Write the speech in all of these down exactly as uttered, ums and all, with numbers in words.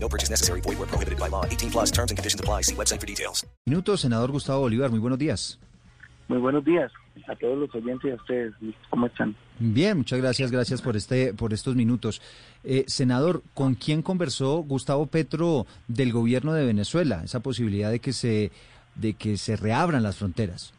No purchase necessary. Void where prohibited by law. eighteen plus terms and conditions apply. See website for details. Minutos, senador Gustavo Bolívar, muy buenos días. Muy buenos días a todos los oyentes y a ustedes. ¿Cómo están? Bien, muchas gracias, gracias por este, por estos minutos. Eh, senador, ¿con quién conversó Gustavo Petro del gobierno de Venezuela? Esa posibilidad de que se, de que se reabran las fronteras.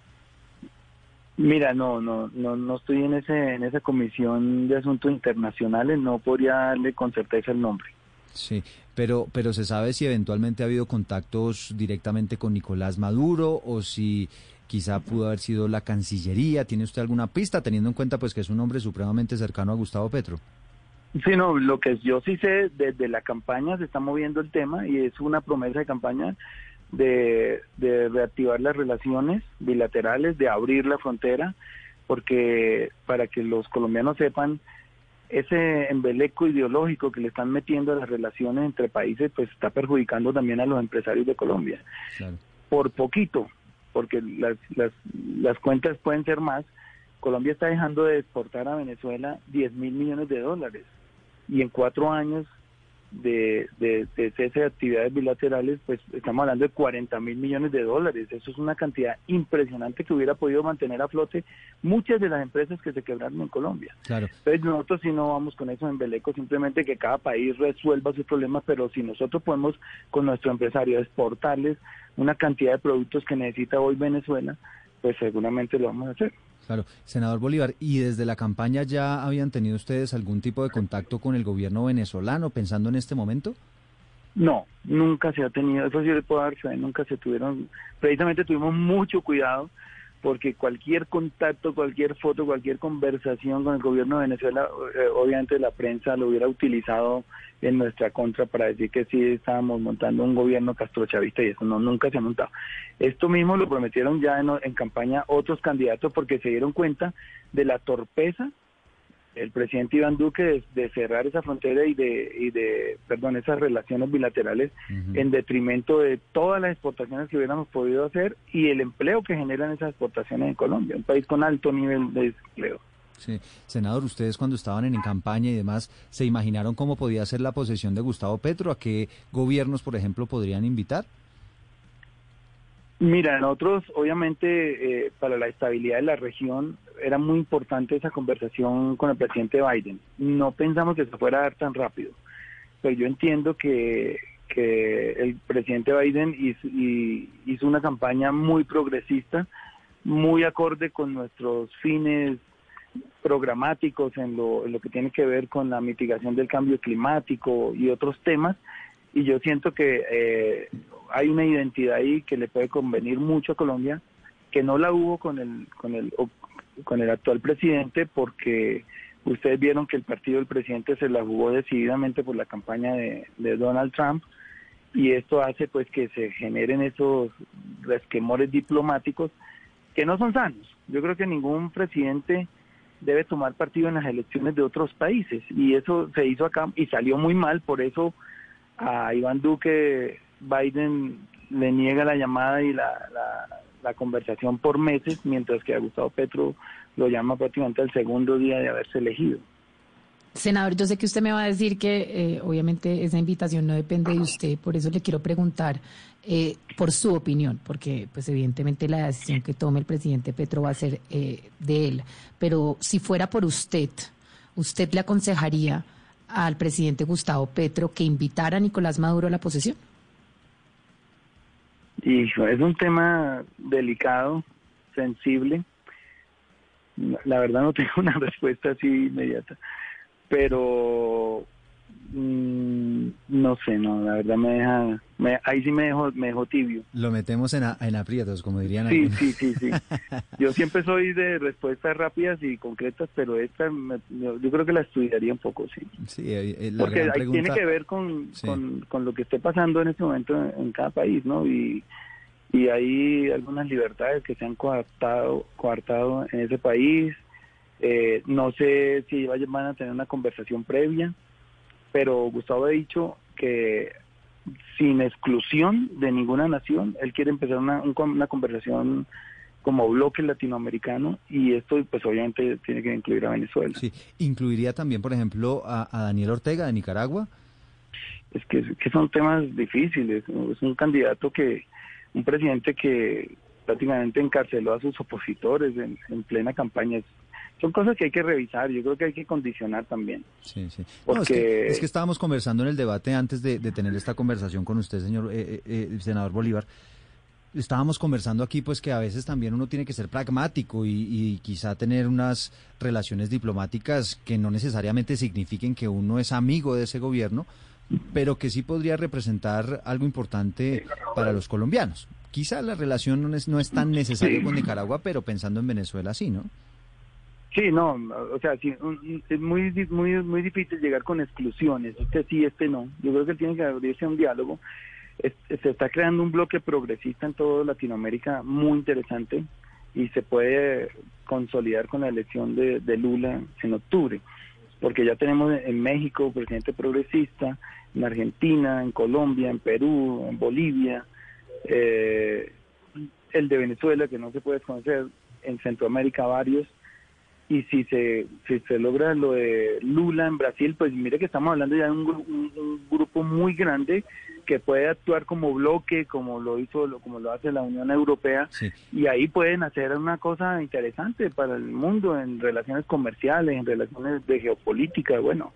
Mira, no, no, no, no estoy en ese, en esa comisión de asuntos internacionales, no podría darle con certeza el nombre. Sí, pero pero se sabe si eventualmente ha habido contactos directamente con Nicolás Maduro o si quizá pudo haber sido la Cancillería. ¿Tiene usted alguna pista, teniendo en cuenta pues que es un hombre supremamente cercano a Gustavo Petro? Sí, no, lo que yo sí sé, desde la campaña se está moviendo el tema y es una promesa de campaña de, de reactivar las relaciones bilaterales, de abrir la frontera, porque para que los colombianos sepan, ese embeleco ideológico que le están metiendo a las relaciones entre países, pues está perjudicando también a los empresarios de Colombia. Claro. Por poquito, porque las, las, las cuentas pueden ser más. Colombia está dejando de exportar a Venezuela diez mil millones de dólares. Y en cuatro años de, de, de cese de actividades bilaterales, pues estamos hablando de cuarenta mil millones de dólares. Eso es una cantidad impresionante que hubiera podido mantener a flote muchas de las empresas que se quebraron en Colombia. Claro. Entonces nosotros sí no vamos con esos embelecos, simplemente que cada país resuelva sus problemas, pero si nosotros podemos con nuestro empresario exportarles una cantidad de productos que necesita hoy Venezuela, pues seguramente lo vamos a hacer. Claro. Senador Bolívar, ¿y desde la campaña ya habían tenido ustedes algún tipo de contacto con el gobierno venezolano pensando en este momento? No, nunca se ha tenido, eso sí le puedo dar fe, nunca se tuvieron, precisamente tuvimos mucho cuidado porque cualquier contacto, cualquier foto, cualquier conversación con el gobierno de Venezuela, eh, obviamente la prensa lo hubiera utilizado en nuestra contra para decir que sí estábamos montando un gobierno castrochavista y eso no, nunca se ha montado. Esto mismo lo prometieron ya en, en campaña otros candidatos porque se dieron cuenta de la torpeza del presidente Iván Duque de, de cerrar esa frontera y de, y de perdón, esas relaciones bilaterales uh-huh. en detrimento de todas las exportaciones que hubiéramos podido hacer y el empleo que generan esas exportaciones en Colombia, un país con alto nivel de desempleo. Sí. Senador, ustedes cuando estaban en, en campaña y demás, ¿se imaginaron cómo podía ser la posesión de Gustavo Petro? ¿A qué gobiernos, por ejemplo, podrían invitar? Mira, nosotros, obviamente, eh, para la estabilidad de la región, era muy importante esa conversación con el presidente Biden. No pensamos que se fuera a dar tan rápido, pero yo entiendo que, que el presidente Biden hizo, y, hizo una campaña muy progresista, muy acorde con nuestros fines programáticos en lo, en lo que tiene que ver con la mitigación del cambio climático y otros temas, y yo siento que eh, hay una identidad ahí que le puede convenir mucho a Colombia, que no la hubo con el con el con el actual presidente, porque ustedes vieron que el partido del presidente se la jugó decididamente por la campaña de, de Donald Trump, y esto hace pues que se generen esos resquemores diplomáticos que no son sanos. Yo creo que ningún presidente debe tomar partido en las elecciones de otros países, y eso se hizo acá y salió muy mal. Por eso a Iván Duque Biden le niega la llamada y la, la, la conversación por meses, mientras que a Gustavo Petro lo llama prácticamente al segundo día de haberse elegido. Senador, yo sé que usted me va a decir que eh, obviamente esa invitación no depende de usted, por eso le quiero preguntar eh, por su opinión, porque pues evidentemente la decisión que tome el presidente Petro va a ser eh, de él, pero si fuera por usted, ¿usted le aconsejaría al presidente Gustavo Petro que invitara a Nicolás Maduro a la posesión? Hijo, es un tema delicado, sensible. La verdad no tengo una respuesta así inmediata, pero mmm, no sé, no, la verdad me deja, me, ahí sí me dejó, me dejó tibio. Lo metemos en, a, en aprietos, como dirían sí, algunos. Sí, sí, sí. Yo siempre soy de respuestas rápidas y concretas, pero esta me, yo creo que la estudiaría un poco, sí. Sí, la porque gran pregunta, tiene que ver con, sí. con, con lo que esté pasando en este momento en, en cada país, ¿no? Y, y hay algunas libertades que se han coartado, coartado en ese país. Eh, no sé si van a tener una conversación previa, pero Gustavo ha dicho que sin exclusión de ninguna nación, él quiere empezar una, una conversación como bloque latinoamericano, y esto pues obviamente tiene que incluir a Venezuela. Sí, ¿incluiría también, por ejemplo, a, a Daniel Ortega de Nicaragua? Es que, que son temas difíciles, ¿no? Es un candidato que, un presidente que prácticamente encarceló a sus opositores en, en plena campaña. Son cosas que hay que revisar, yo creo que hay que condicionar también. Sí, sí. Porque... No, es, que, es que estábamos conversando en el debate antes de, de tener esta conversación con usted, señor eh, eh, senador Bolívar. Estábamos conversando aquí pues que a veces también uno tiene que ser pragmático y, y quizá tener unas relaciones diplomáticas que no necesariamente signifiquen que uno es amigo de ese gobierno, pero que sí podría representar algo importante para los colombianos. Quizá la relación no es, no es tan necesaria sí. con Nicaragua, pero pensando en Venezuela sí, ¿no? Sí, no, o sea, sí, es muy muy muy difícil llegar con exclusiones, este sí, este no. Yo creo que tiene que abrirse un diálogo. Se está creando un bloque progresista en toda Latinoamérica muy interesante y se puede consolidar con la elección de, de Lula en octubre, porque ya tenemos en México presidente progresista, en Argentina, en Colombia, en Perú, en Bolivia, eh, el de Venezuela que no se puede desconocer, en Centroamérica varios, y si se si se logra lo de Lula en Brasil, pues mire que estamos hablando ya de un, un, un grupo muy grande que puede actuar como bloque, como lo hizo, como lo hace la Unión Europea, sí. y ahí pueden hacer una cosa interesante para el mundo en relaciones comerciales, en relaciones de geopolítica, bueno.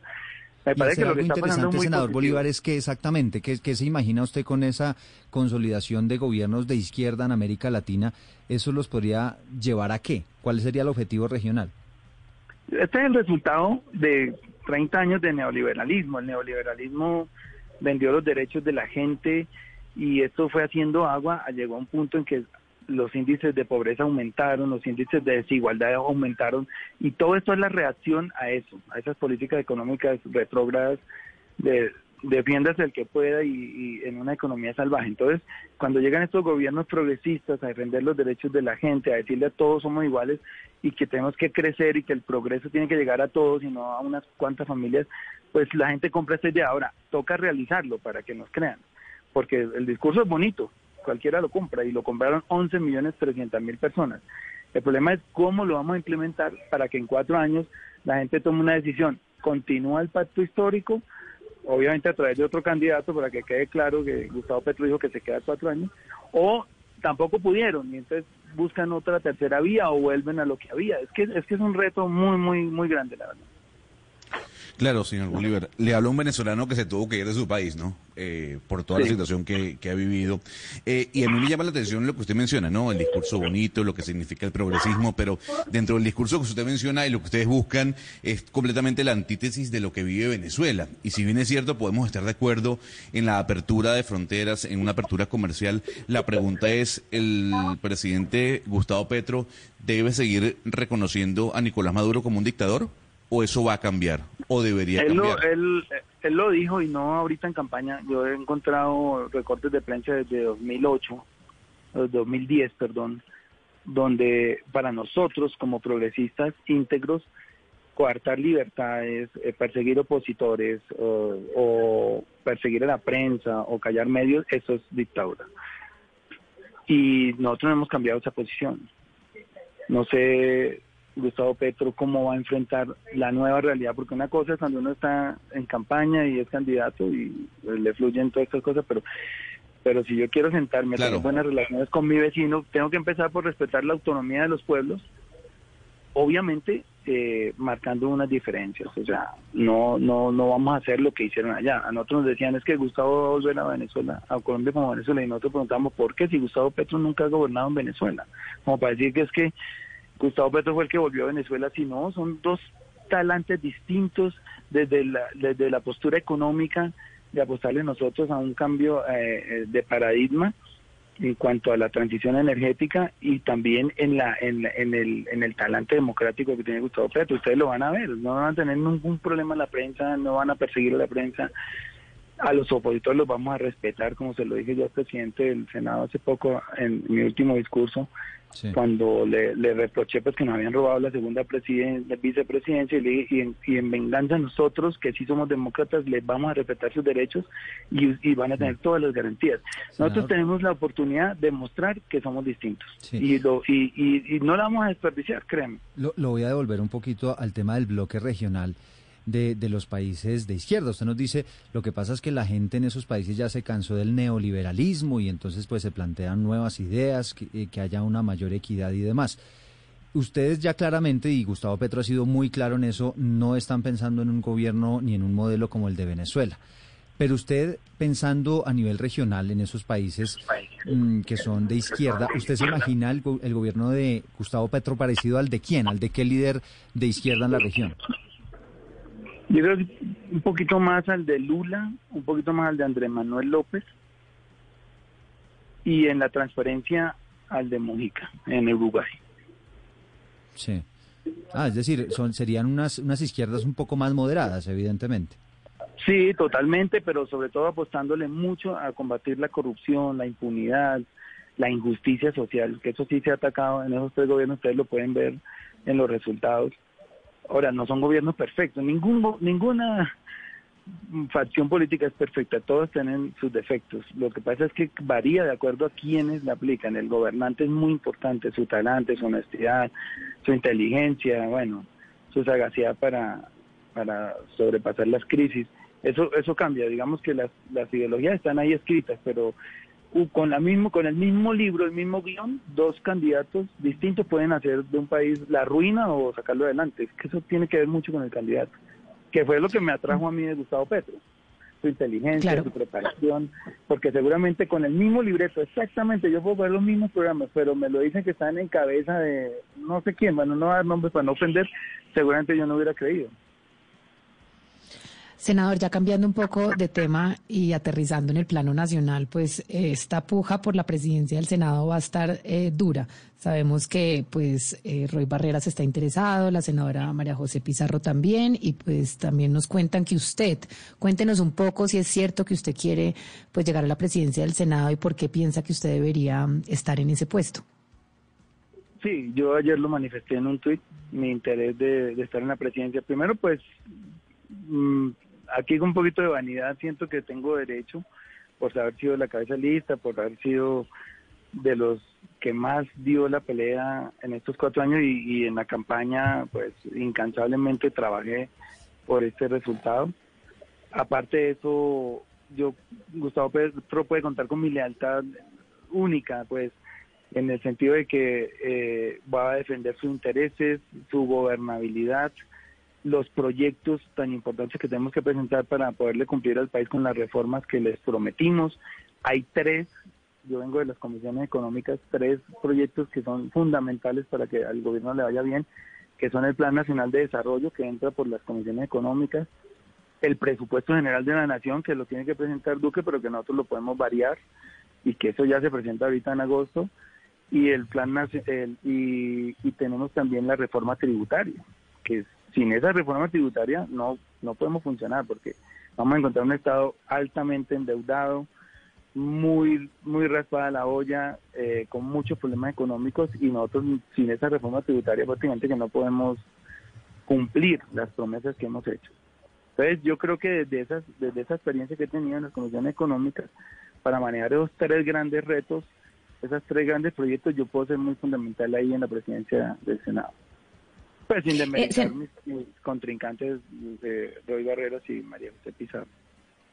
Me parece que lo que está pasando es muy senador positivo. Bolívar, es que exactamente, ¿qué, qué se imagina usted con esa consolidación de gobiernos de izquierda en América Latina? ¿Eso los podría llevar a qué? ¿Cuál sería el objetivo regional? Este es el resultado de treinta años de neoliberalismo. El neoliberalismo vendió los derechos de la gente y esto fue haciendo agua. Llegó a un punto en que los índices de pobreza aumentaron, los índices de desigualdad aumentaron, y todo esto es la reacción a eso, a esas políticas económicas retrógradas de defiéndase el que pueda y, y en una economía salvaje. Entonces, cuando llegan estos gobiernos progresistas a defender los derechos de la gente, a decirle a todos somos iguales y que tenemos que crecer y que el progreso tiene que llegar a todos y no a unas cuantas familias, pues la gente compra esta idea. Ahora, toca realizarlo para que nos crean, porque el discurso es bonito, cualquiera lo compra, y lo compraron once millones trescientas mil personas. El problema es cómo lo vamos a implementar para que en cuatro años la gente tome una decisión. Continúa el pacto histórico, obviamente a través de otro candidato, para que quede claro que Gustavo Petro dijo que se queda cuatro años, o tampoco pudieron, y entonces buscan otra tercera vía o vuelven a lo que había. Es que es que es un reto muy, muy, muy grande, la verdad. Claro, señor Bolívar. Le habló un venezolano que se tuvo que ir de su país, ¿no? Eh, por toda la situación que, que ha vivido. Eh, y a mí me llama la atención lo que usted menciona, ¿no? El discurso bonito, lo que significa el progresismo, pero dentro del discurso que usted menciona y lo que ustedes buscan es completamente la antítesis de lo que vive Venezuela. Y si bien es cierto, podemos estar de acuerdo en la apertura de fronteras, en una apertura comercial. La pregunta es, ¿el presidente Gustavo Petro debe seguir reconociendo a Nicolás Maduro como un dictador? ¿O eso va a cambiar? ¿O debería él cambiar? Lo, él, él lo dijo, y no ahorita en campaña. Yo he encontrado recortes de prensa desde dos mil ocho, dos mil diez, perdón, donde para nosotros como progresistas íntegros, coartar libertades, eh, perseguir opositores o, o perseguir a la prensa o callar medios, eso es dictadura. Y nosotros no hemos cambiado esa posición. No sé... Gustavo Petro, cómo va a enfrentar la nueva realidad, porque una cosa es cuando uno está en campaña y es candidato y le fluyen todas estas cosas, pero pero si yo quiero sentarme claro. a tener buenas relaciones con mi vecino, tengo que empezar por respetar la autonomía de los pueblos, obviamente eh, marcando unas diferencias. O sea, no no no vamos a hacer lo que hicieron allá. A nosotros nos decían, es que Gustavo va a volver a Venezuela, a Colombia como Venezuela, y nosotros preguntamos, ¿por qué? Si Gustavo Petro nunca ha gobernado en Venezuela, como para decir que es que Gustavo Petro fue el que volvió a Venezuela, si no, son dos talantes distintos desde la, desde la postura económica de apostarle nosotros a un cambio eh, de paradigma en cuanto a la transición energética, y también en la en, en el en el talante democrático que tiene Gustavo Petro. Ustedes lo van a ver, no van a tener ningún problema en la prensa, no van a perseguir a la prensa. A los opositores los vamos a respetar, como se lo dije yo al presidente del Senado hace poco, en mi último discurso, sí. cuando le, le reproché pues que nos habían robado la segunda presiden- la vicepresidencia, y, le dije, y, en, y en venganza nosotros, que sí somos demócratas, les vamos a respetar sus derechos y, y van a tener todas las garantías. Nosotros Senador. tenemos la oportunidad de mostrar que somos distintos, sí. y, lo, y, y, y no la vamos a desperdiciar, créeme. Lo, lo voy a devolver un poquito al tema del bloque regional. De, de los países de izquierda. Usted nos dice, lo que pasa es que la gente en esos países ya se cansó del neoliberalismo y entonces pues se plantean nuevas ideas, que, que haya una mayor equidad y demás. Ustedes ya claramente, y Gustavo Petro ha sido muy claro en eso, no están pensando en un gobierno ni en un modelo como el de Venezuela. Pero usted, pensando a nivel regional en esos países mmm, que son de izquierda, ¿usted se imagina el, el gobierno de Gustavo Petro parecido al de quién? ¿Al de qué líder de izquierda en la región? Yo creo que un poquito más al de Lula, un poquito más al de Andrés Manuel López, y en la transferencia al de Mujica, en Uruguay. Sí. Ah, es decir, son serían unas, unas izquierdas un poco más moderadas, evidentemente. Sí, totalmente, pero sobre todo apostándole mucho a combatir la corrupción, la impunidad, la injusticia social, que eso sí se ha atacado en esos tres gobiernos, ustedes lo pueden ver en los resultados. Ahora, no son gobiernos perfectos, ningún ninguna facción política es perfecta, todos tienen sus defectos. Lo que pasa es que varía de acuerdo a quienes la aplican. El gobernante es muy importante, su talante, su honestidad, su inteligencia, bueno, su sagacidad para para sobrepasar las crisis. Eso eso cambia, digamos que las las ideologías están ahí escritas, pero con la mismo con el mismo libro, el mismo guión, dos candidatos distintos pueden hacer de un país la ruina o sacarlo adelante. Es que eso tiene que ver mucho con el candidato, que fue lo que me atrajo a mí de Gustavo Petro, su inteligencia, claro. su preparación, porque seguramente con el mismo libreto, exactamente, yo puedo ver los mismos programas, pero me lo dicen que están en cabeza de no sé quién, bueno, no voy a dar nombres para no ofender, seguramente yo no hubiera creído. Senador, ya cambiando un poco de tema y aterrizando en el plano nacional, pues eh, esta puja por la presidencia del Senado va a estar eh, dura. Sabemos que pues eh, Roy Barreras está interesado, la senadora María José Pizarro también, y pues también nos cuentan que usted, cuéntenos un poco si es cierto que usted quiere pues llegar a la presidencia del Senado y por qué piensa que usted debería estar en ese puesto. Sí, yo ayer lo manifesté en un tuit, mi interés de, de estar en la presidencia. Primero, pues... Mmm, aquí con un poquito de vanidad siento que tengo derecho por haber sido la cabeza lista, por haber sido de los que más dio la pelea en estos cuatro años y, y en la campaña pues incansablemente trabajé por este resultado. Aparte de eso, yo, Gustavo Petro puede contar con mi lealtad única, pues en el sentido de que eh, va a defender sus intereses, su gobernabilidad, los proyectos tan importantes que tenemos que presentar para poderle cumplir al país con las reformas que les prometimos. Hay tres, yo vengo de las comisiones económicas, tres proyectos que son fundamentales para que al gobierno le vaya bien, que son el Plan Nacional de Desarrollo, que entra por las comisiones económicas, el Presupuesto General de la Nación, que lo tiene que presentar Duque, pero que nosotros lo podemos variar, y que eso ya se presenta ahorita en agosto, y el plan el, y, y tenemos también la reforma tributaria, que es sin esa reforma tributaria no, no podemos funcionar, porque vamos a encontrar un Estado altamente endeudado, muy muy raspada la olla, eh, con muchos problemas económicos, y nosotros sin esa reforma tributaria prácticamente que no podemos cumplir las promesas que hemos hecho. Entonces yo creo que desde, esas, desde esa experiencia que he tenido en las comisiones económicas, para manejar esos tres grandes retos, esos tres grandes proyectos, yo puedo ser muy fundamental ahí en la presidencia del Senado. Pues sin demeritar eh, mis, mis contrincantes de Roy Barreras y María José Pizarro.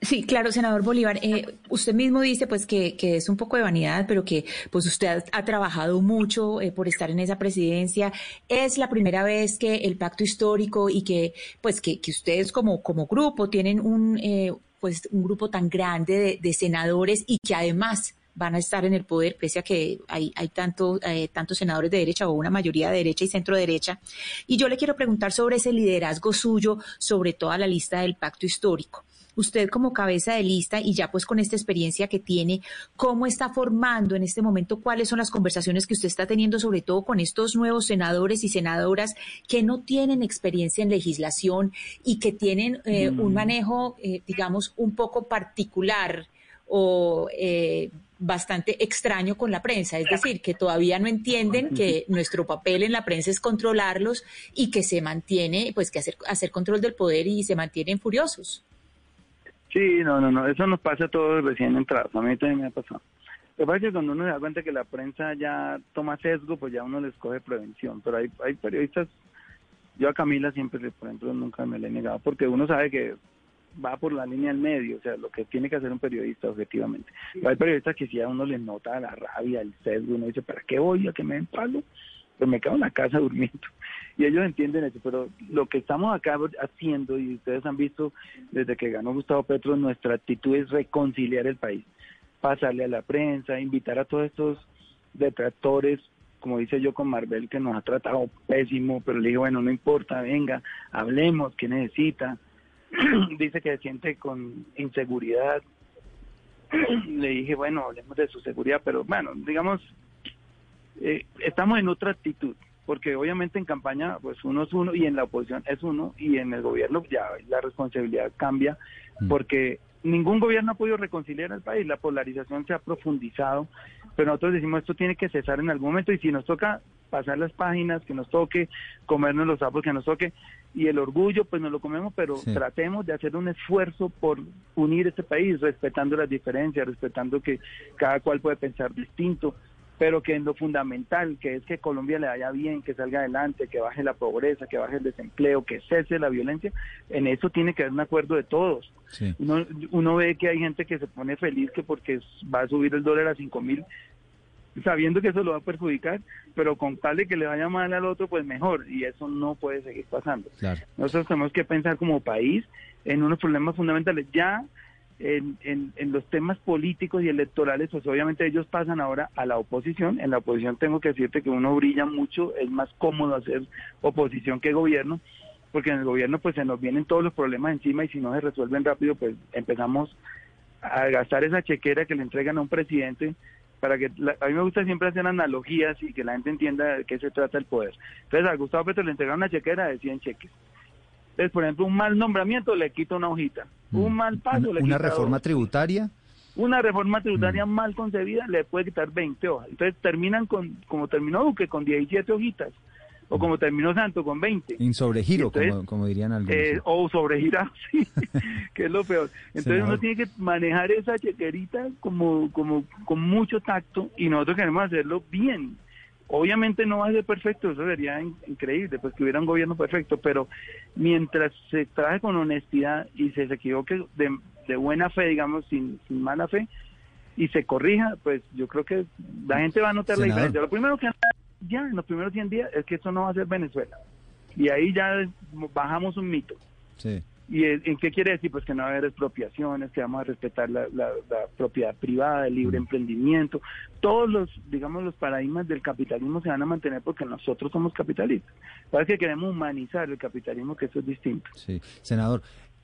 Sí, claro, senador Bolívar, eh, usted mismo dice pues que, que es un poco de vanidad, pero que pues usted ha, ha trabajado mucho eh, por estar en esa presidencia. Es la primera vez que el Pacto Histórico y que pues que, que ustedes como, como grupo tienen un eh, pues un grupo tan grande de, de senadores y que además van a estar en el poder, pese a que hay, hay tanto, eh, tantos senadores de derecha o una mayoría de derecha y centro derecha. Y yo le quiero preguntar sobre ese liderazgo suyo, sobre toda la lista del Pacto Histórico. usted como cabeza de lista y ya pues con esta experiencia que tiene, ¿cómo está formando en este momento? ¿Cuáles son las conversaciones que usted está teniendo sobre todo con estos nuevos senadores y senadoras que no tienen experiencia en legislación y que tienen eh, mm. un manejo, eh, digamos, un poco particular o eh, bastante extraño con la prensa? Es decir, que todavía no entienden que nuestro papel en la prensa es controlarlos y que se mantiene, pues que hacer, hacer control del poder y se mantienen furiosos. Sí, no, no, no, eso nos pasa a todos recién entrados, a mí también me ha pasado. Lo que pasa es que cuando uno se da cuenta que la prensa ya toma sesgo, pues ya uno les coge prevención, pero hay, hay periodistas, yo a Camila siempre, por ejemplo, nunca me la he negado, porque uno sabe que va por la línea del medio, o sea, lo que tiene que hacer un periodista objetivamente. Pero hay periodistas que si a uno les nota la rabia, el sesgo, uno dice, ¿para qué voy a que me den palo? Pues me quedo en la casa durmiendo. Y ellos entienden eso, pero lo que estamos acá haciendo, y ustedes han visto desde que ganó Gustavo Petro, nuestra actitud es reconciliar el país, pasarle a la prensa, invitar a todos estos detractores, como dice yo con Marbel, que nos ha tratado pésimo, pero le dije, bueno, no importa, venga, hablemos, ¿qué necesita? Dice que se siente con inseguridad. Le dije, bueno, hablemos de su seguridad, pero bueno, digamos, eh, estamos en otra actitud, porque obviamente en campaña pues uno es uno y en la oposición es uno y en el gobierno ya la responsabilidad cambia, porque ningún gobierno ha podido reconciliar al país, la polarización se ha profundizado, pero nosotros decimos esto tiene que cesar en algún momento y si nos toca pasar las páginas, que nos toque, comernos los sapos que nos toque, y el orgullo pues nos lo comemos, pero sí. Tratemos de hacer un esfuerzo por unir este país, respetando las diferencias, respetando que cada cual puede pensar distinto, pero que en lo fundamental, que es que Colombia le vaya bien, que salga adelante, que baje la pobreza, que baje el desempleo, que cese la violencia, en eso tiene que haber un acuerdo de todos. Sí. Uno, uno ve que hay gente que se pone feliz que porque va a subir el dólar a cinco mil, sabiendo que eso lo va a perjudicar, pero con tal de que le vaya mal al otro, pues mejor, y eso no puede seguir pasando. Claro. Nosotros tenemos que pensar como país en unos problemas fundamentales. Ya en, en, en los temas políticos y electorales, pues obviamente ellos pasan ahora a la oposición. En la oposición tengo que decirte que uno brilla mucho, es más cómodo hacer oposición que gobierno, porque en el gobierno pues se nos vienen todos los problemas encima y si no se resuelven rápido, pues empezamos a gastar esa chequera que le entregan a un presidente. Para que la, a mí me gusta siempre hacer analogías y que la gente entienda de qué se trata el poder. Entonces, a Gustavo Petro le entregaron una chequera de cien cheques. Entonces, por ejemplo, un mal nombramiento le quita una hojita. Mm. Un mal paso le quita... ¿Una reforma dos. tributaria? Una reforma tributaria mm. mal concebida le puede quitar veinte hojas. Entonces, terminan con como terminó Duque, con diecisiete hojitas. O como terminó Santo, con veinte. En sobregiro, entonces, como, como dirían algunos. Eh, o sobregirado, sí, que es lo peor. Entonces Senador. Uno tiene que manejar esa chequerita como, como con mucho tacto y nosotros queremos hacerlo bien. Obviamente no va a ser perfecto, eso sería in- increíble, pues que hubiera un gobierno perfecto, pero mientras se trabaje con honestidad y se, se equivoque de, de buena fe, digamos, sin, sin mala fe, y se corrija, pues yo creo que la gente va a notar Senador. La diferencia. Lo primero que... ya en los primeros cien días es que esto no va a ser Venezuela y ahí ya bajamos un mito. Sí. ¿Y en qué quiere decir? Pues que no va a haber expropiaciones, que vamos a respetar la, la, la propiedad privada, el libre mm. emprendimiento, todos los, digamos, los paradigmas del capitalismo se van a mantener porque nosotros somos capitalistas. Parece que queremos humanizar el capitalismo, que eso es distinto. Sí, senador,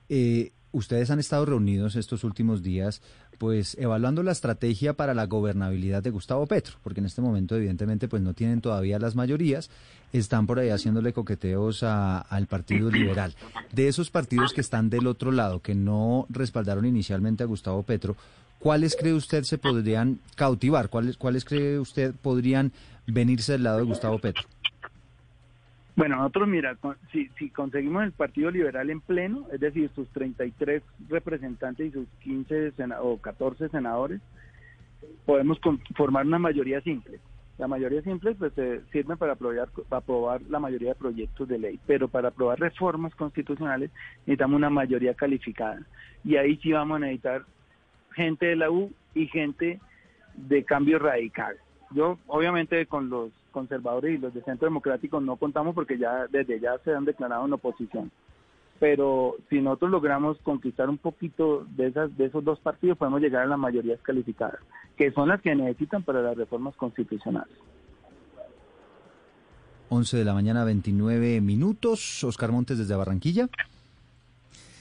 eh, ustedes han estado reunidos estos últimos días pues evaluando la estrategia para la gobernabilidad de Gustavo Petro, porque en este momento evidentemente pues no tienen todavía las mayorías, están por ahí haciéndole coqueteos a, al Partido Liberal. De esos partidos que están del otro lado, que no respaldaron inicialmente a Gustavo Petro, ¿cuáles cree usted se podrían cautivar? ¿Cuáles, cuáles cree usted podrían venirse del lado de Gustavo Petro? Bueno, nosotros, mira, si, si conseguimos el Partido Liberal en pleno, es decir, sus treinta y tres representantes y sus quince sena- o catorce senadores, podemos con- formar una mayoría simple. La mayoría simple pues, eh, sirve para aprobar, para aprobar la mayoría de proyectos de ley, pero para aprobar reformas constitucionales necesitamos una mayoría calificada. Y ahí sí vamos a necesitar gente de la U y gente de Cambio Radical. Yo, obviamente, con los conservadores y los de Centro Democrático no contamos porque ya desde ya se han declarado en oposición. Pero si nosotros logramos conquistar un poquito de esas de esos dos partidos, podemos llegar a las mayorías calificadas, que son las que necesitan para las reformas constitucionales. once de la mañana, veintinueve minutos. Oscar Montes desde Barranquilla.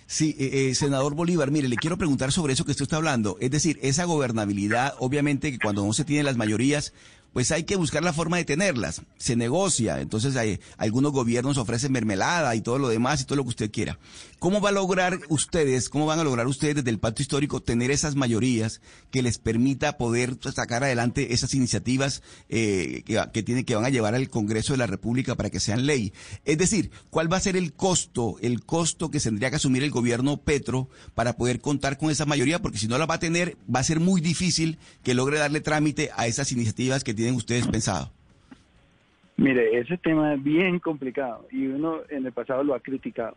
Sí, eh, eh, senador Bolívar, mire, le quiero preguntar sobre eso que usted está hablando. Es decir, esa gobernabilidad, obviamente, que cuando no se tienen las mayorías, pues hay que buscar la forma de tenerlas. Se negocia, entonces hay, algunos gobiernos ofrecen mermelada y todo lo demás y todo lo que usted quiera. ¿Cómo va a lograr ustedes, cómo van a lograr ustedes desde el Pacto Histórico tener esas mayorías que les permita poder sacar adelante esas iniciativas eh, que, que, tiene, que van a llevar al Congreso de la República para que sean ley? Es decir, ¿cuál va a ser el costo, el costo que tendría que asumir el gobierno Petro para poder contar con esa mayoría? Porque si no la va a tener, va a ser muy difícil que logre darle trámite a esas iniciativas que tienen ustedes pensado. Mire, ese tema es bien complicado y uno en el pasado lo ha criticado,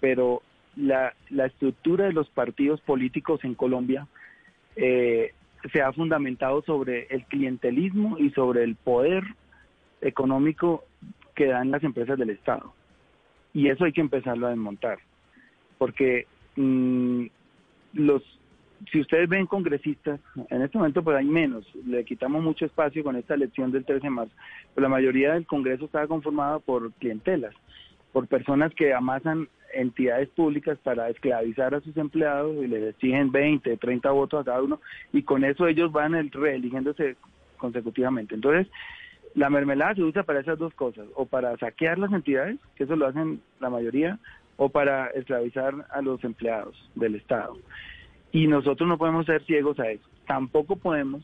pero la, la estructura de los partidos políticos en Colombia eh, se ha fundamentado sobre el clientelismo y sobre el poder económico que dan las empresas del Estado. Y eso hay que empezarlo a desmontar, porque mmm, los si ustedes ven congresistas, en este momento pues hay menos, le quitamos mucho espacio con esta elección del trece de marzo, pero la mayoría del Congreso estaba conformada por clientelas, por personas que amasan entidades públicas para esclavizar a sus empleados y les exigen veinte, treinta votos a cada uno, y con eso ellos van reeligiéndose consecutivamente. Entonces, la mermelada se usa para esas dos cosas, o para saquear las entidades, que eso lo hacen la mayoría, o para esclavizar a los empleados del Estado. Y nosotros no podemos ser ciegos a eso. Tampoco podemos,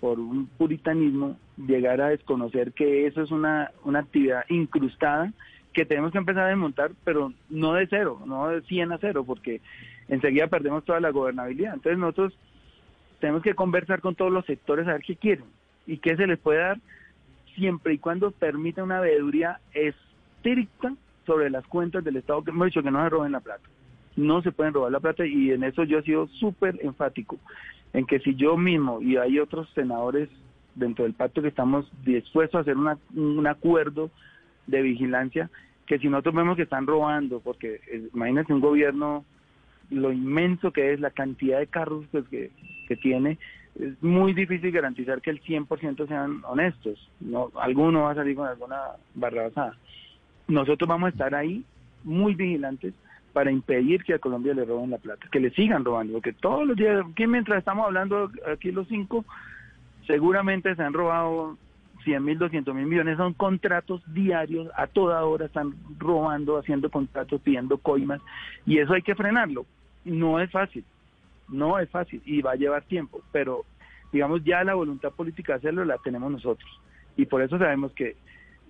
por un puritanismo, llegar a desconocer que eso es una, una actividad incrustada que tenemos que empezar a desmontar, pero no de cero, no de cien a cero, porque enseguida perdemos toda la gobernabilidad. Entonces nosotros tenemos que conversar con todos los sectores a ver qué quieren y qué se les puede dar, siempre y cuando permita una veeduría estricta sobre las cuentas del Estado, que hemos dicho que no se roben la plata. No se pueden robar la plata, y en eso yo he sido súper enfático, en que si yo mismo, y hay otros senadores dentro del pacto que estamos dispuestos a hacer una, un acuerdo de vigilancia, que si nosotros vemos que están robando, porque eh, imagínense un gobierno, lo inmenso que es, la cantidad de carros pues, que, que tiene, es muy difícil garantizar que el cien por ciento sean honestos, no, alguno va a salir con alguna barrabasada. Nosotros vamos a estar ahí muy vigilantes, para impedir que a Colombia le roben la plata, que le sigan robando, porque todos los días, aquí mientras estamos hablando aquí los cinco, seguramente se han robado cien mil, doscientos mil millones, son contratos diarios, a toda hora están robando, haciendo contratos, pidiendo coimas, y eso hay que frenarlo. No es fácil, no es fácil, y va a llevar tiempo, pero digamos ya la voluntad política de hacerlo la tenemos nosotros, y por eso sabemos que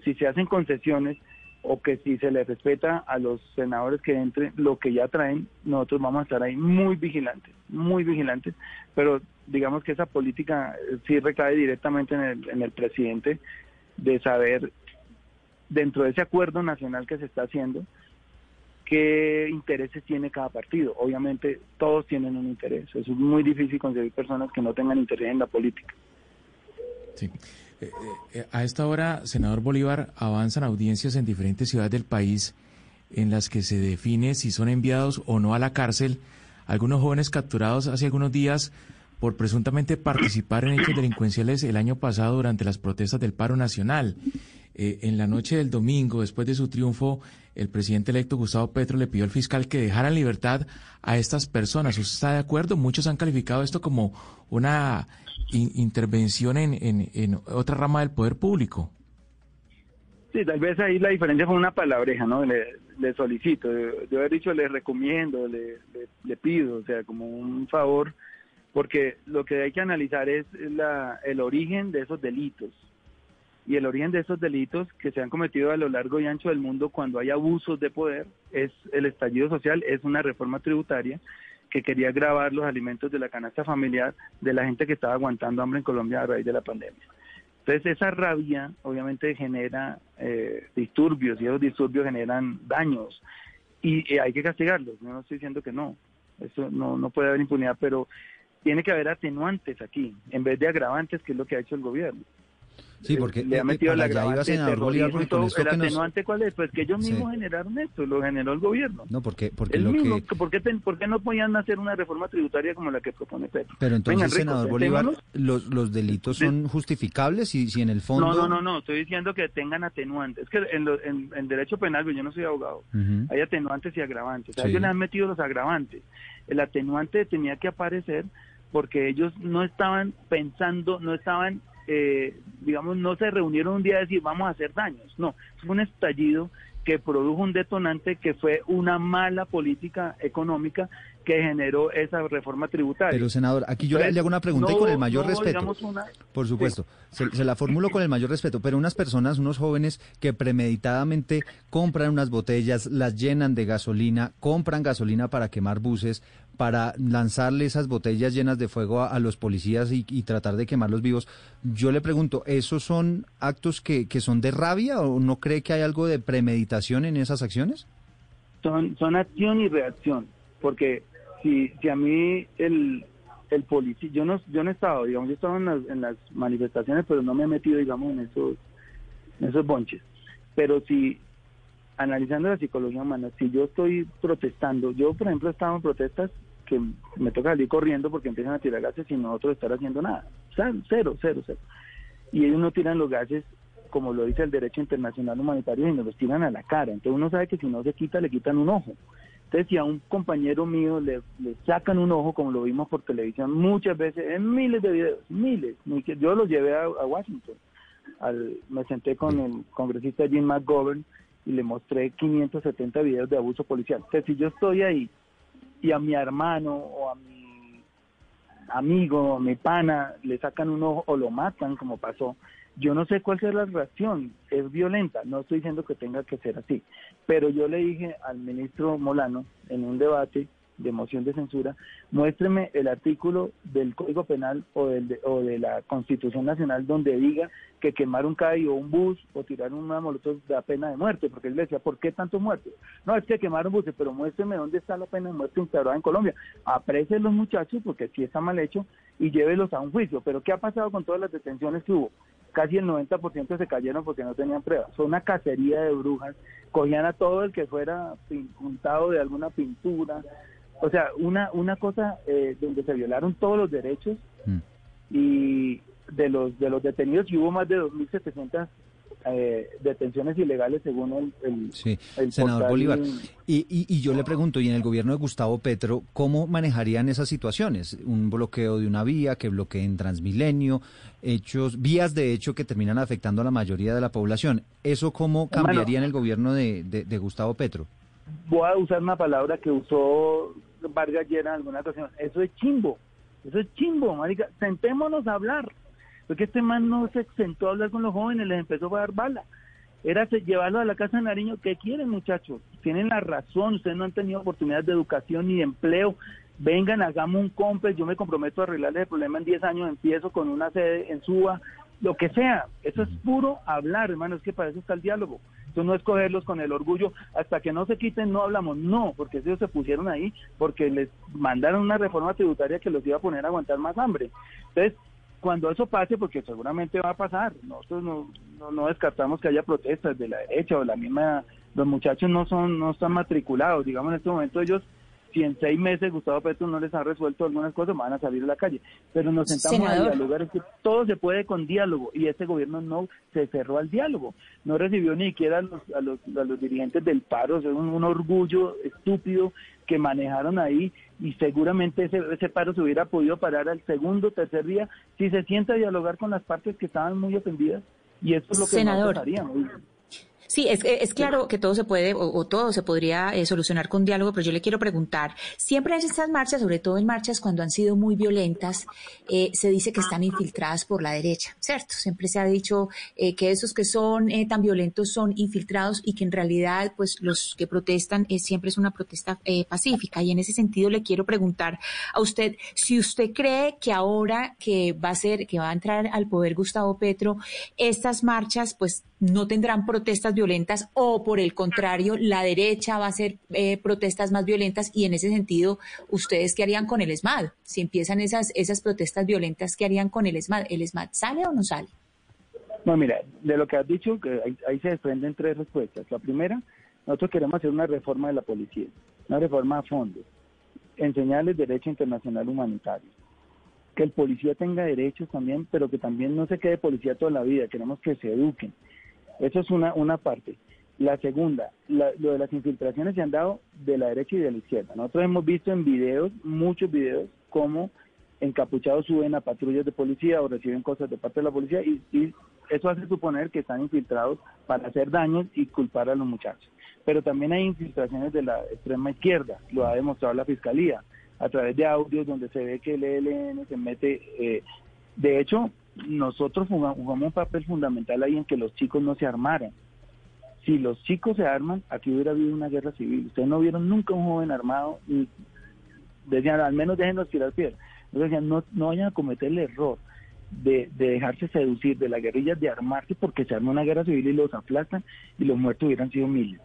si se hacen concesiones, o que si se les respeta a los senadores que entren lo que ya traen, nosotros vamos a estar ahí muy vigilantes, muy vigilantes, pero digamos que esa política sí recae directamente en el, en el presidente, de saber dentro de ese acuerdo nacional que se está haciendo qué intereses tiene cada partido. Obviamente todos tienen un interés, eso es muy difícil conseguir personas que no tengan interés en la política. Sí. Eh, eh, a esta hora, senador Bolívar, avanzan audiencias en diferentes ciudades del país en las que se define si son enviados o no a la cárcel algunos jóvenes capturados hace algunos días por presuntamente participar en hechos delincuenciales el año pasado durante las protestas del paro nacional. Eh, en la noche del domingo, después de su triunfo, el presidente electo Gustavo Petro le pidió al fiscal que dejara en libertad a estas personas. ¿Usted está de acuerdo? Muchos han calificado esto como una intervención en, en, en otra rama del poder público. Sí, tal vez ahí la diferencia fue una palabreja, ¿no? Le, le solicito, yo he dicho le recomiendo, le, le, le pido, o sea, como un favor, porque lo que hay que analizar es la, el origen de esos delitos, y el origen de esos delitos que se han cometido a lo largo y ancho del mundo cuando hay abusos de poder, es el estallido social, es una reforma tributaria, que quería gravar los alimentos de la canasta familiar de la gente que estaba aguantando hambre en Colombia a raíz de la pandemia. Entonces esa rabia obviamente genera eh, disturbios, y esos disturbios generan daños, y, y hay que castigarlos. Yo no estoy diciendo que no, eso no, no puede haber impunidad, pero tiene que haber atenuantes aquí, en vez de agravantes, que es lo que ha hecho el gobierno. Sí, porque le ha metido la agravante de terrorismo. El atenuante, ¿cuál es? Pues que ellos mismos sí. generaron esto, lo generó el gobierno. No, porque, porque el lo mismo, que... ¿por qué, ten, ¿Por qué no podían hacer una reforma tributaria como la que propone Petro? Pero entonces, Venga, senador rico, Bolívar, los, ¿los delitos son justificables y si en el fondo...? No, no, no, no, estoy diciendo que tengan atenuantes. Es que en, lo, en, en derecho penal, yo no soy abogado, uh-huh. hay atenuantes y agravantes. O sea, sí. ellos le han metido los agravantes. El atenuante tenía que aparecer porque ellos no estaban pensando, no estaban... Eh, digamos, no se reunieron un día a decir vamos a hacer daños, no, fue un estallido que produjo un detonante que fue una mala política económica que generó esa reforma tributaria. Pero senador, aquí yo Entonces, le hago una pregunta no, y con el mayor no, respeto, una... por supuesto, sí. se, se la formulo con el mayor respeto, pero unas personas, unos jóvenes que premeditadamente compran unas botellas, las llenan de gasolina, compran gasolina para quemar buses, para lanzarle esas botellas llenas de fuego a, a los policías y, y tratar de quemarlos vivos. Yo le pregunto, ¿esos son actos que, que son de rabia o no cree que hay algo de premeditación en esas acciones? Son, son acción y reacción, porque si, si a mí el, el policía, yo no, yo no he estado, digamos, yo he estado en las, en las manifestaciones, pero no me he metido, digamos, en esos, en esos bonches. Pero si... analizando la psicología humana, si yo estoy protestando, yo por ejemplo he estado en protestas que me toca salir corriendo porque empiezan a tirar gases sin nosotros estar haciendo nada, o sea, cero, cero, cero. Y ellos no tiran los gases, como lo dice el derecho internacional humanitario, sino los tiran a la cara, entonces uno sabe que si no se quita, le quitan un ojo. Entonces si a un compañero mío le, le sacan un ojo, como lo vimos por televisión muchas veces, en miles de videos, miles, yo los llevé a, a Washington, al, me senté con el congresista Jim McGovern, y le mostré quinientos setenta videos de abuso policial. Entonces, si yo estoy ahí y a mi hermano o a mi amigo o a mi pana le sacan un ojo o lo matan, como pasó, yo no sé cuál sea la reacción, es violenta, no estoy diciendo que tenga que ser así. Pero yo le dije al ministro Molano en un debate de moción de censura, muéstreme el artículo del Código Penal o, del de, o de la Constitución Nacional donde diga que quemar un C A I o un bus o tirar una molotov da pena de muerte, porque él decía, ¿por qué tantos muertos? No, es que quemaron buses, pero muéstreme dónde está la pena de muerte instaurada en Colombia. Apresen los muchachos, porque sí está mal hecho, y llévelos a un juicio. Pero ¿qué ha pasado con todas las detenciones que hubo? Casi el noventa por ciento se cayeron porque no tenían pruebas. Fue una cacería de brujas, cogían a todo el que fuera juntado de alguna pintura. O sea, una una cosa eh, donde se violaron todos los derechos mm. y de los de los detenidos, y hubo más de dos mil setecientas eh, detenciones ilegales según el, el, sí. el senador Bolívar. Y, y, y yo le pregunto, y en el gobierno de Gustavo Petro, ¿cómo manejarían esas situaciones? Un bloqueo de una vía, que bloqueen Transmilenio, hechos vías de hecho que terminan afectando a la mayoría de la población. ¿Eso cómo cambiaría en el gobierno de, de, de Gustavo Petro? Voy a usar una palabra que usó Vargas Llosa en alguna ocasión. Eso es chimbo, eso es chimbo, marica. Sentémonos a hablar, porque este man no se sentó a hablar con los jóvenes, les empezó a dar bala. Era llevarlo a la Casa de Nariño. ¿Qué quieren, muchachos? Tienen la razón, ustedes no han tenido oportunidades de educación ni de empleo. Vengan, hagamos un complex, yo me comprometo a arreglarles el problema en diez años, empiezo con una sede en Suba, lo que sea. Eso es puro hablar, hermano, es que para eso está el diálogo. Entonces no es cogerlos con el orgullo, hasta que no se quiten no hablamos, no, porque ellos se pusieron ahí porque les mandaron una reforma tributaria que los iba a poner a aguantar más hambre. Entonces, cuando eso pase, porque seguramente va a pasar, nosotros no, no, no descartamos que haya protestas de la derecha o la misma, los muchachos no son, no están matriculados, digamos en este momento ellos, si en seis meses Gustavo Petro no les ha resuelto algunas cosas, van a salir a la calle. Pero nos sentamos a dialogar, es que todo se puede con diálogo, y este gobierno no se cerró al diálogo, no recibió ni siquiera a los, a los, a los dirigentes del paro, es un, un orgullo estúpido que manejaron ahí, y seguramente ese, ese paro se hubiera podido parar al segundo, tercer día, si se sienta a dialogar con las partes que estaban muy ofendidas, y eso es lo que nos pasaría, ¿no? Sí, es, es claro que todo se puede o, o todo se podría eh, solucionar con diálogo, pero yo le quiero preguntar, siempre en estas marchas, sobre todo en marchas cuando han sido muy violentas, eh, se dice que están infiltradas por la derecha, ¿cierto? Siempre se ha dicho eh, que esos que son eh, tan violentos son infiltrados y que en realidad pues los que protestan eh, siempre es una protesta eh, pacífica, y en ese sentido le quiero preguntar a usted si usted cree que ahora que va a ser, que va a entrar al poder Gustavo Petro, estas marchas pues no tendrán protestas violentas, o por el contrario, la derecha va a hacer eh, protestas más violentas, y en ese sentido, ¿ustedes qué harían con el ESMAD? Si empiezan esas esas protestas violentas, ¿qué harían con el ESMAD? ¿El ESMAD sale o no sale? No, mira, de lo que has dicho, que ahí, ahí se desprenden tres respuestas. La primera, nosotros queremos hacer una reforma de la policía, una reforma a fondo, enseñarles derecho internacional humanitario, que el policía tenga derechos también, pero que también no se quede policía toda la vida, queremos que se eduquen. Eso es una, una parte. La segunda, la, lo de las infiltraciones se han dado de la derecha y de la izquierda. Nosotros hemos visto en videos, muchos videos, cómo encapuchados suben a patrullas de policía o reciben cosas de parte de la policía y, y eso hace suponer que están infiltrados para hacer daños y culpar a los muchachos. Pero también hay infiltraciones de la extrema izquierda, lo ha demostrado la Fiscalía, a través de audios donde se ve que el E L N se mete. Eh, de hecho, nosotros jugamos, jugamos un papel fundamental ahí en que los chicos no se armaran. Si los chicos se arman, aquí hubiera habido una guerra civil. Ustedes no vieron nunca un joven armado y decían, al menos déjenos tirar piedras. Entonces decían, no, no vayan a cometer el error de, de dejarse seducir de las guerrillas, de armarse porque se arma una guerra civil y los aplastan y los muertos hubieran sido miles.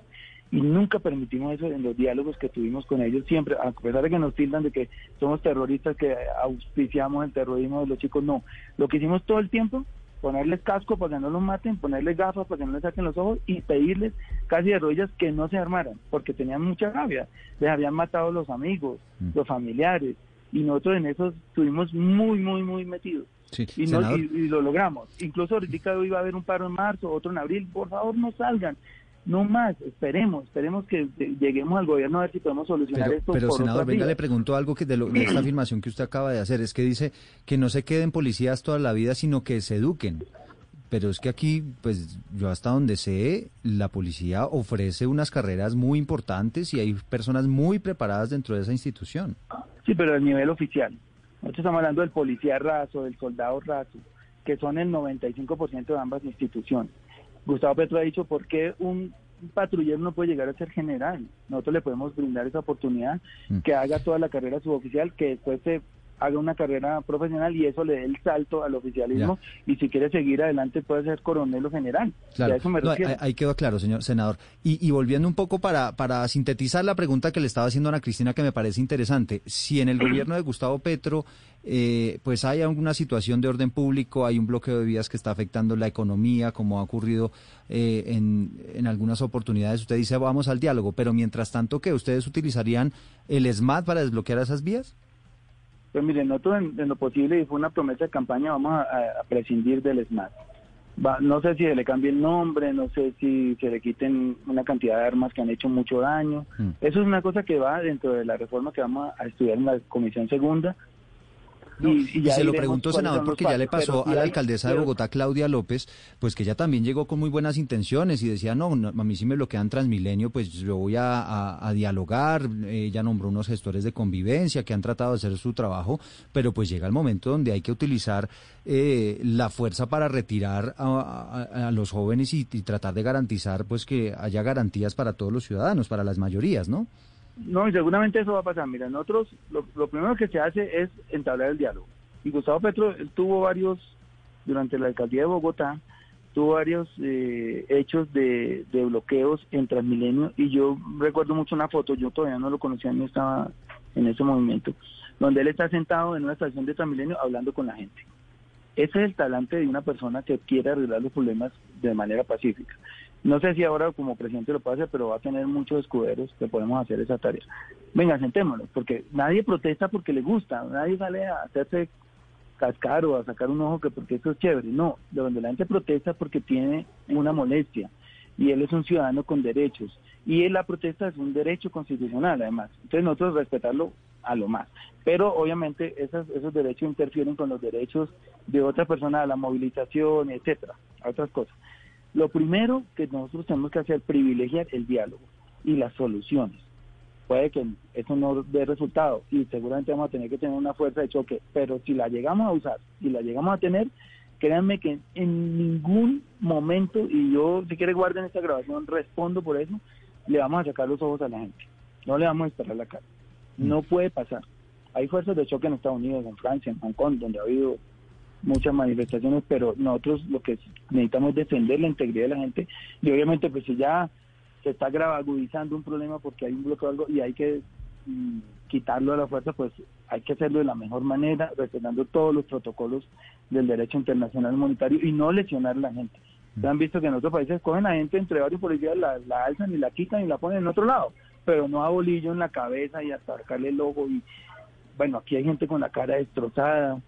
Y nunca permitimos eso en los diálogos que tuvimos con ellos siempre, a pesar de que nos tildan de que somos terroristas, que auspiciamos el terrorismo de los chicos, no. Lo que hicimos todo el tiempo, ponerles casco para que no los maten, ponerles gafas para que no les saquen los ojos y pedirles casi de rodillas que no se armaran, porque tenían mucha rabia, les habían matado los amigos, mm. los familiares, y nosotros en eso estuvimos muy, muy, muy metidos. Sí, y, no, y, y lo logramos. Incluso ahorita hoy va a haber un paro en marzo, otro en abril, por favor no salgan. No más, esperemos, esperemos que lleguemos al gobierno a ver si podemos solucionar pero, esto. Pero, por senador, venga, le pregunto algo que de, lo, de esta afirmación que usted acaba de hacer, es que dice que no se queden policías toda la vida, sino que se eduquen. Pero es que aquí, pues, yo hasta donde sé, la policía ofrece unas carreras muy importantes y hay personas muy preparadas dentro de esa institución. Sí, pero al nivel oficial. Nosotros estamos hablando del policía raso, del soldado raso, que son el noventa y cinco por ciento de ambas instituciones. Gustavo Petro ha dicho, ¿por qué un patrullero no puede llegar a ser general? Nosotros le podemos brindar esa oportunidad, que haga toda la carrera suboficial, que después se haga una carrera profesional y eso le dé el salto al oficialismo, ya. Y si quiere seguir adelante puede ser coronel o general. Claro. A eso me refiero. No, ahí quedó claro, señor senador. Y, y volviendo un poco para, para sintetizar la pregunta que le estaba haciendo Ana Cristina, que me parece interesante, si en el gobierno de Gustavo Petro eh, pues hay alguna situación de orden público, hay un bloqueo de vías que está afectando la economía, como ha ocurrido eh, en, en algunas oportunidades, usted dice vamos al diálogo, pero mientras tanto, ¿qué? ¿Ustedes utilizarían el ESMAD para desbloquear esas vías? Pues miren, nosotros en, en lo posible, y fue una promesa de campaña, vamos a, a prescindir del ESMAD. Va, no sé si se le cambie el nombre, no sé si se le quiten una cantidad de armas que han hecho mucho daño. Mm. Eso es una cosa que va dentro de la reforma que vamos a estudiar en la Comisión Segunda. No, y, y, y se lo pregunto, senador, porque ya le pasó pero, a la hay, alcaldesa pero, de Bogotá, Claudia López, pues que ella también llegó con muy buenas intenciones y decía, no, no a mí si me bloquean Transmilenio, pues yo voy a, a, a dialogar. Ella nombró unos gestores de convivencia que han tratado de hacer su trabajo, pero pues llega el momento donde hay que utilizar eh, la fuerza para retirar a, a, a los jóvenes y, y tratar de garantizar pues que haya garantías para todos los ciudadanos, para las mayorías, ¿no? No, y seguramente eso va a pasar. Mira, nosotros lo, lo primero que se hace es entablar el diálogo. Y Gustavo Petro tuvo varios, durante la alcaldía de Bogotá, tuvo varios eh, hechos de, de bloqueos en Transmilenio. Y yo recuerdo mucho una foto, yo todavía no lo conocía, no estaba en ese movimiento, donde él está sentado en una estación de Transmilenio hablando con la gente. Ese es el talante de una persona que quiere arreglar los problemas de manera pacífica. No sé si ahora como presidente lo puede hacer, pero va a tener muchos escuderos que podemos hacer esa tarea. Venga, sentémonos, porque nadie protesta porque le gusta, nadie sale a hacerse cascar o a sacar un ojo que porque eso es chévere. No, de donde la gente protesta porque tiene una molestia y él es un ciudadano con derechos. Y la protesta es un derecho constitucional, además. Entonces nosotros respetarlo a lo más. Pero obviamente esos, esos derechos interfieren con los derechos de otras personas, a la movilización, etcétera, a otras cosas. Lo primero que nosotros tenemos que hacer es privilegiar el diálogo y las soluciones. Puede que eso no dé resultado y seguramente vamos a tener que tener una fuerza de choque, pero si la llegamos a usar, si la llegamos a tener, créanme que en ningún momento, y yo si quieren guarden esta grabación, respondo por eso, le vamos a sacar los ojos a la gente, no le vamos a disparar la cara. No puede pasar. Hay fuerzas de choque en Estados Unidos, en Francia, en Hong Kong, donde ha habido muchas manifestaciones, pero nosotros lo que necesitamos es defender la integridad de la gente y obviamente pues si ya se está agudizando un problema porque hay un bloqueo o algo y hay que mm, quitarlo a la fuerza, pues hay que hacerlo de la mejor manera, respetando todos los protocolos del derecho internacional humanitario y no lesionar a la gente. Se han visto que en otros países cogen a gente entre varios policías, la, la alzan y la quitan y la ponen en otro lado, pero no a bolillo en la cabeza y hasta sacarle el ojo. Y bueno, aquí hay gente con la cara destrozada.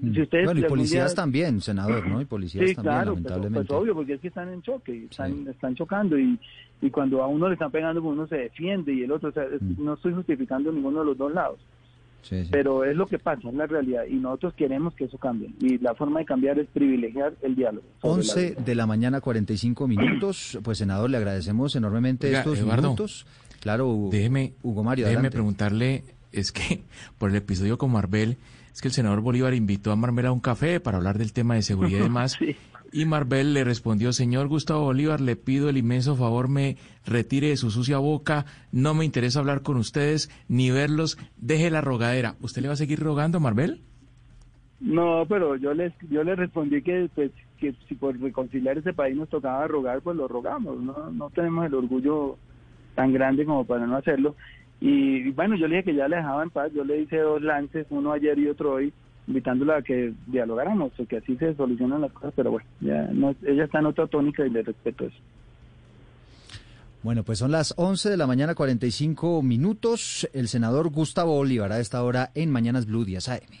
Si ustedes, bueno, y policías día... también, senador, ¿no? Y policías sí, también, claro, lamentablemente. Pero, pues obvio, porque es que están en choque, están, sí. están chocando y, y cuando a uno le están pegando, pues uno se defiende y el otro, o sea, mm. no estoy justificando ninguno de los dos lados. Sí, sí. Pero es lo que pasa, es la realidad, y nosotros queremos que eso cambie, y la forma de cambiar es privilegiar el diálogo. once de la mañana, cuarenta y cinco minutos, pues senador, le agradecemos enormemente. Oiga, estos Eduardo, minutos. Claro, déjeme, Hugo Mario, déjeme preguntarle, es que por el episodio con Marbel, es que el senador Bolívar invitó a Marbel a un café para hablar del tema de seguridad y demás, sí. Y Marbel le respondió: señor Gustavo Bolívar, le pido el inmenso favor me retire de su sucia boca, no me interesa hablar con ustedes ni verlos, deje la rogadera. ¿Usted le va a seguir rogando, Marbel? No, pero yo les yo le respondí que, pues, que si por reconciliar ese país nos tocaba rogar, pues lo rogamos, no no tenemos el orgullo tan grande como para no hacerlo. Y bueno, yo le dije que ya le dejaba en paz, yo le hice dos lances, uno ayer y otro hoy, invitándola a que dialogáramos, que así se solucionan las cosas, pero bueno, ya no, ella está en otra tónica y le respeto eso. Bueno, pues son las once de la mañana, cuarenta y cinco minutos. El senador Gustavo Bolívar a esta hora en Mañanas Blue, diez a eme.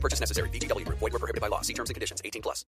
purchase necessary. V G W Group. Void where prohibited by law. See terms and conditions. eighteen plus.